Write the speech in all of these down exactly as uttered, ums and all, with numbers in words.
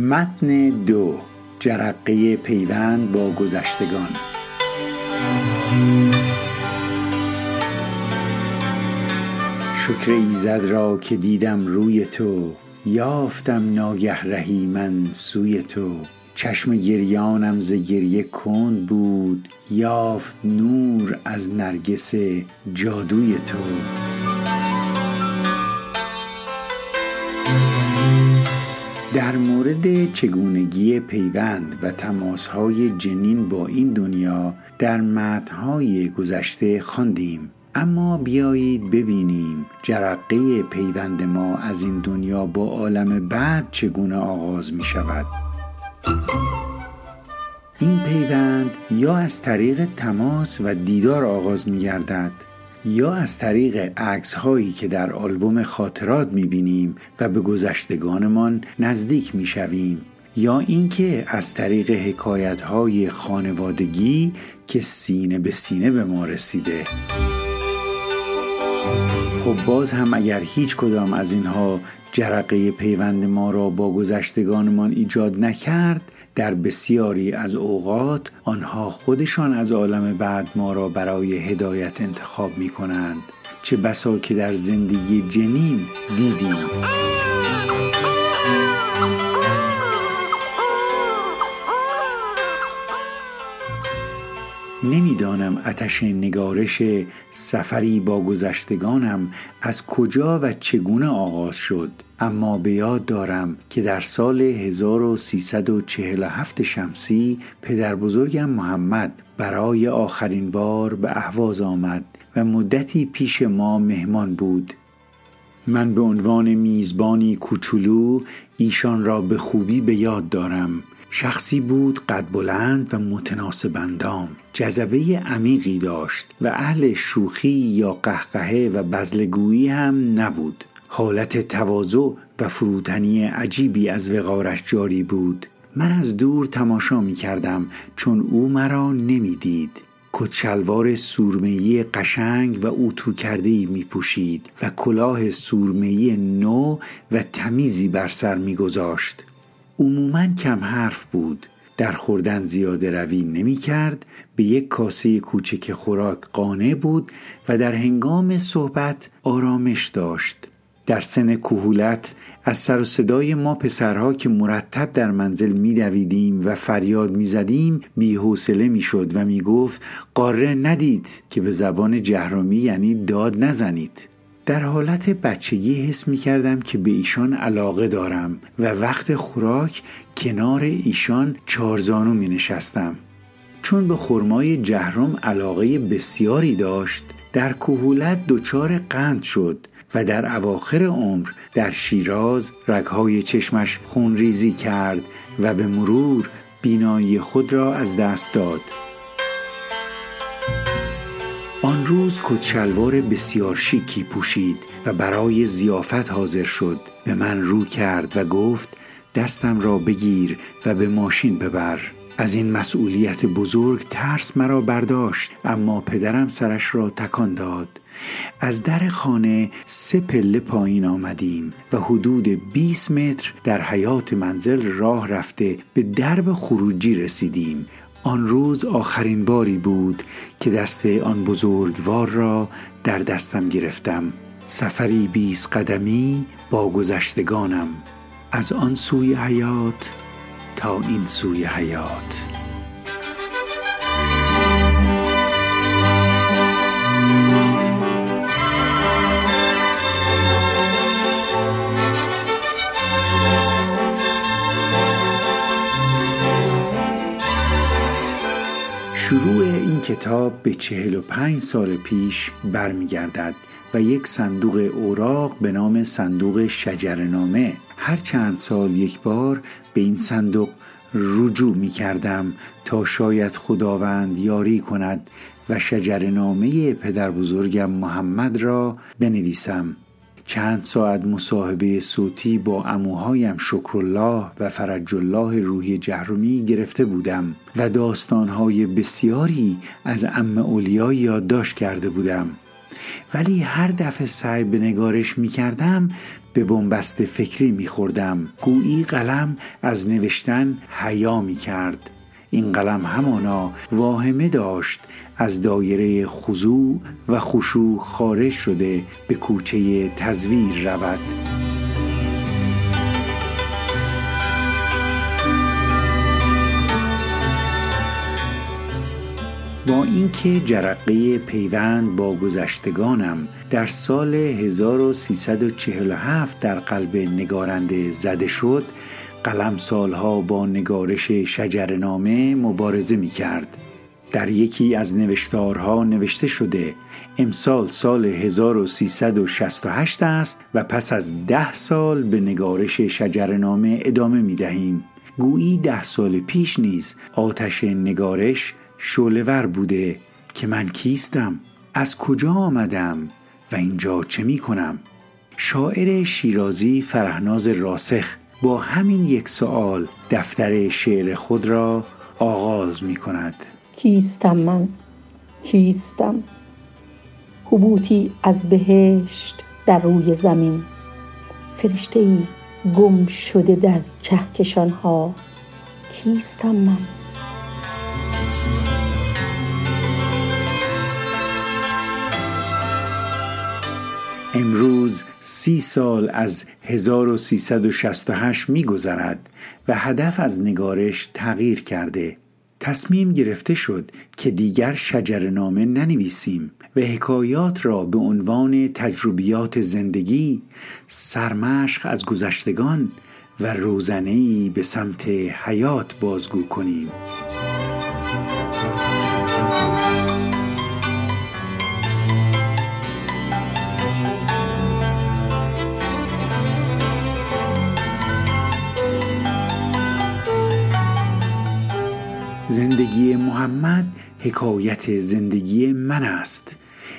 متن دو، جرقه پیوند با گذشتگان. شکر ایزد را که دیدم روی تو، یافتم ناگه رهی من سوی تو. چشم گریانم ز گریه کند بود، یافت نور از نرگس جادوی تو. در مورد چگونگی پیوند و تماس‌های جنین با این دنیا در متن‌های گذشته خواندیم، اما بیایید ببینیم جرقه پیوند ما از این دنیا با عالم بعد چگونه آغاز می شود. این پیوند یا از طریق تماس و دیدار آغاز می گردد، یا از طریق عکس‌هایی که در آلبوم خاطرات می‌بینیم و به گذشتگانمان نزدیک می‌شویم، یا اینکه از طریق حکایت‌های خانوادگی که سینه به سینه به ما رسیده. خب باز هم اگر هیچ کدام از اینها جرقه پیوند ما را با گذشتگانمان ایجاد نکرد، در بسیاری از اوقات آنها خودشان از عالم بعد ما را برای هدایت انتخاب می کنند، چه بسا که در زندگی جنین دیدیم. نمیدانم آتش نگارش سفری با گذشتگانم از کجا و چگونه آغاز شد، اما به یاد دارم که در سال هزار و سیصد و چهل و هفت شمسی پدر بزرگم محمد برای آخرین بار به اهواز آمد و مدتی پیش ما مهمان بود. من به عنوان میزبانی کوچولو ایشان را به خوبی به یاد دارم. شخصی بود قد بلند و متناسب اندام، جذبه عمیقی داشت و اهل شوخی یا قهقهه و بزلگویی هم نبود. حالت تواضع و فروتنی عجیبی از وقارش جاری بود. من از دور تماشا می کردم چون او مرا نمی دید. کتشلوار سورمه‌ای قشنگ و اتو کرده‌ای می پوشید و کلاه سورمه‌ای نو و تمیزی بر سر می گذاشت. عموماً کم حرف بود، در خوردن زیاده روی نمی کرد، به یک کاسه کوچک خوراک قانع بود و در هنگام صحبت آرامش داشت. در سن کهولت از سر و صدای ما پسرها که مرتب در منزل می دویدیم و فریاد می زدیم بی حوصله می شد و می گفت قاره ندید، که به زبان جهرمی یعنی داد نزنید. در حالت بچگی حس می کردم که به ایشان علاقه دارم و وقت خوراک کنار ایشان چارزانو می نشستم. چون به خرمای جهرم علاقه بسیاری داشت، در کهولت دچار قند شد و در اواخر عمر در شیراز رگهای چشمش خونریزی کرد و به مرور بینایی خود را از دست داد. آن روز کتشلوار بسیار شیکی پوشید و برای ضیافت حاضر شد. به من رو کرد و گفت دستم را بگیر و به ماشین ببر. از این مسئولیت بزرگ ترس مرا برداشت، اما پدرم سرش را تکان داد. از در خانه سه پله پایین آمدیم و حدود بیست متر در حیاط منزل راه رفته به درب خروجی رسیدیم. آن روز آخرین باری بود که دست آن بزرگوار را در دستم گرفتم. سفری بیست قدمی با گذشتگانم، از آن سوی حیات تا این سوی حیات. شروع این کتاب به چهل و پنج سال پیش برمیگردد و یک صندوق اوراق به نام صندوق شجرنامه، هر چند سال یک بار به این صندوق رجوع می کردم تا شاید خداوند یاری کند و شجرنامه پدر بزرگم محمد را بنویسم. چند ساعت مصاحبه صوتی با عموهایم شکرالله و فرجالله روحی جهرمی گرفته بودم و داستانهای بسیاری از عم اولیا یادداشت کرده بودم، ولی هر دفعه سعی به نگارش می کردم به بنبست فکری می‌خوردم، گویی قلم از نوشتن حیا می‌کرد. این قلم همانا واهمه داشت، از دایره خضوع و خشوع خارج شده به کوچه تزویر رود. با اینکه جرقه پیوند با گذشتگانم در سال هزار و سیصد و چهل و هفت در قلب نگارنده زده شد، قلم سالها با نگارش شجرنامه مبارزه می کرد. در یکی از نوشتارها نوشته شده امسال سال هزار و سیصد و شصت و هشت است و پس از ده سال به نگارش شجرنامه ادامه می دهیم. گویی ده سال پیش نیز آتش نگارش شعله‌ور بوده که من کیستم، از کجا آمدم و اینجا چه می کنم؟ شاعر شیرازی فرهناز راسخ با همین یک سؤال دفتر شعر خود را آغاز می کند. کیستم من؟ کیستم؟ حبوطی از بهشت در روی زمین، فرشته‌ای گم شده در کهکشان‌ها. کیستم من؟ امروز سی سال از هزار و سیصد و شصت و هشت می گذرد و هدف از نگارش تغییر کرده. تصمیم گرفته شد که دیگر شجرنامه ننویسیم و حکایات را به عنوان تجربیات زندگی، سرمشق از گذشتگان و روزنه‌ای به سمت حیات بازگو کنیم. زندگی محمد حکایت زندگی من است،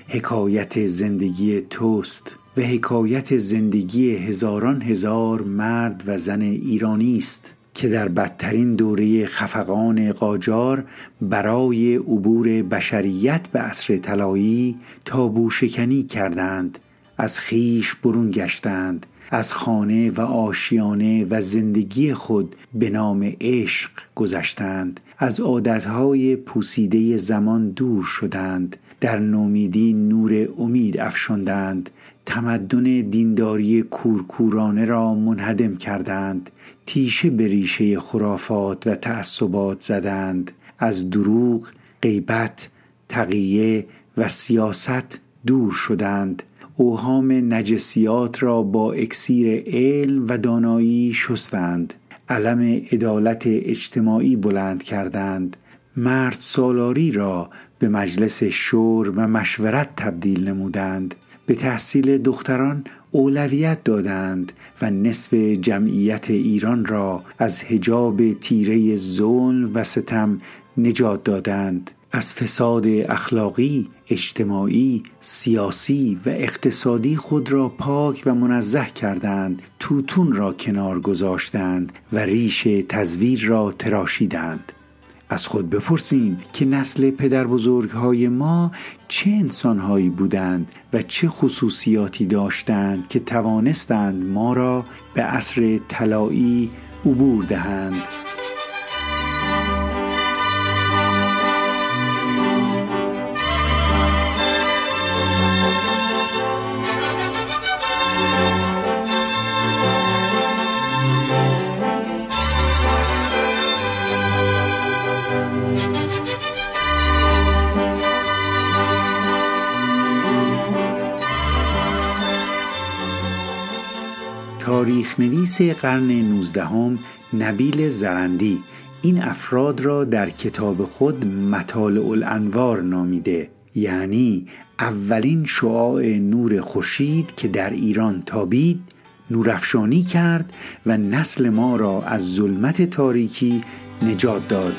حکایت زندگی توست و حکایت زندگی هزاران هزار مرد و زن ایرانی است که در بدترین دوره خفقان قاجار برای عبور بشریت به عصر طلایی تابو شکنی کردند، از خیش برون گشتند، از خانه و آشیانه و زندگی خود به نام عشق گذشتند، از عادتهای پوسیده زمان دور شدند، در نومیدی نور امید افشاندند، تمدن دینداری کورکورانه را منهدم کردند، تیشه به ریشه خرافات و تعصبات زدند، از دروغ، غیبت، تقیه و سیاست دور شدند، اوهام نجسیات را با اکسیر علم و دانایی شستند، علم عدالت اجتماعی بلند کردند، مرد سالاری را به مجلس شور و مشورت تبدیل نمودند، به تحصیل دختران اولویت دادند و نصف جمعیت ایران را از حجاب تیره ظلم و ستم نجات دادند، از فساد اخلاقی، اجتماعی، سیاسی و اقتصادی خود را پاک و منزه کردند، توتون را کنار گذاشتند و ریش تزویر را تراشیدند. از خود بپرسیم که نسل پدر بزرگهای ما چه انسانهایی بودند و چه خصوصیاتی داشتند که توانستند ما را به عصر طلایی عبور دهند. تاریخ نویس قرن نوزدهم نبیل زرندی این افراد را در کتاب خود مطالع الانوار نامیده، یعنی اولین شعاع نور خورشید که در ایران تابید نورافشانی کرد و نسل ما را از ظلمت تاریکی نجات داد.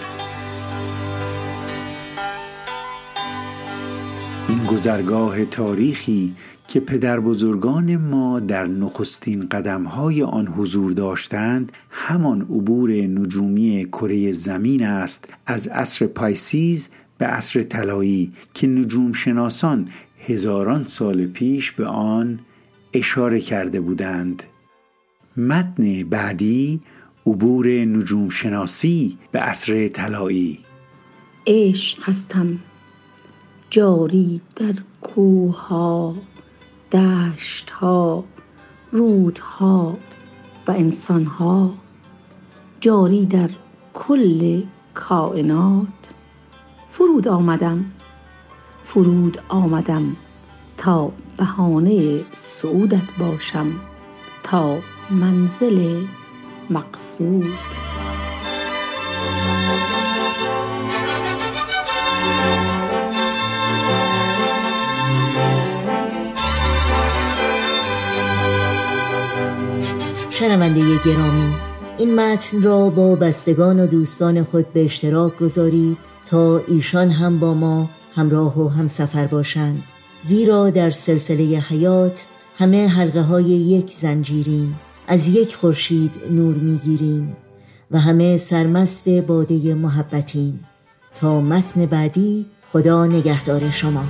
این گذرگاه تاریخی که پدر بزرگان ما در نخستین قدمهای آن حضور داشتند، همان عبور نجومی کره زمین است، از عصر پایسیز به عصر طلایی که نجوم شناسان هزاران سال پیش به آن اشاره کرده بودند. متن بعدی عبور نجوم شناسی به عصر طلایی. عشق هستم جاری در کوه ها، دشت ها، رود ها و انسان ها، جاری در کل کائنات. فرود آمدم فرود آمدم تا بهانه صعودت باشم تا منزل مقصود. شنونده گرامی، این متن را با بستگان و دوستان خود به اشتراک گذارید تا ایشان هم با ما همراه و همسفر باشند، زیرا در سلسله حیات همه حلقه های یک زنجیریم، از یک خورشید نور میگیریم و همه سرمست باده محبتیم. تا متن بعدی، خدا نگهدار شما.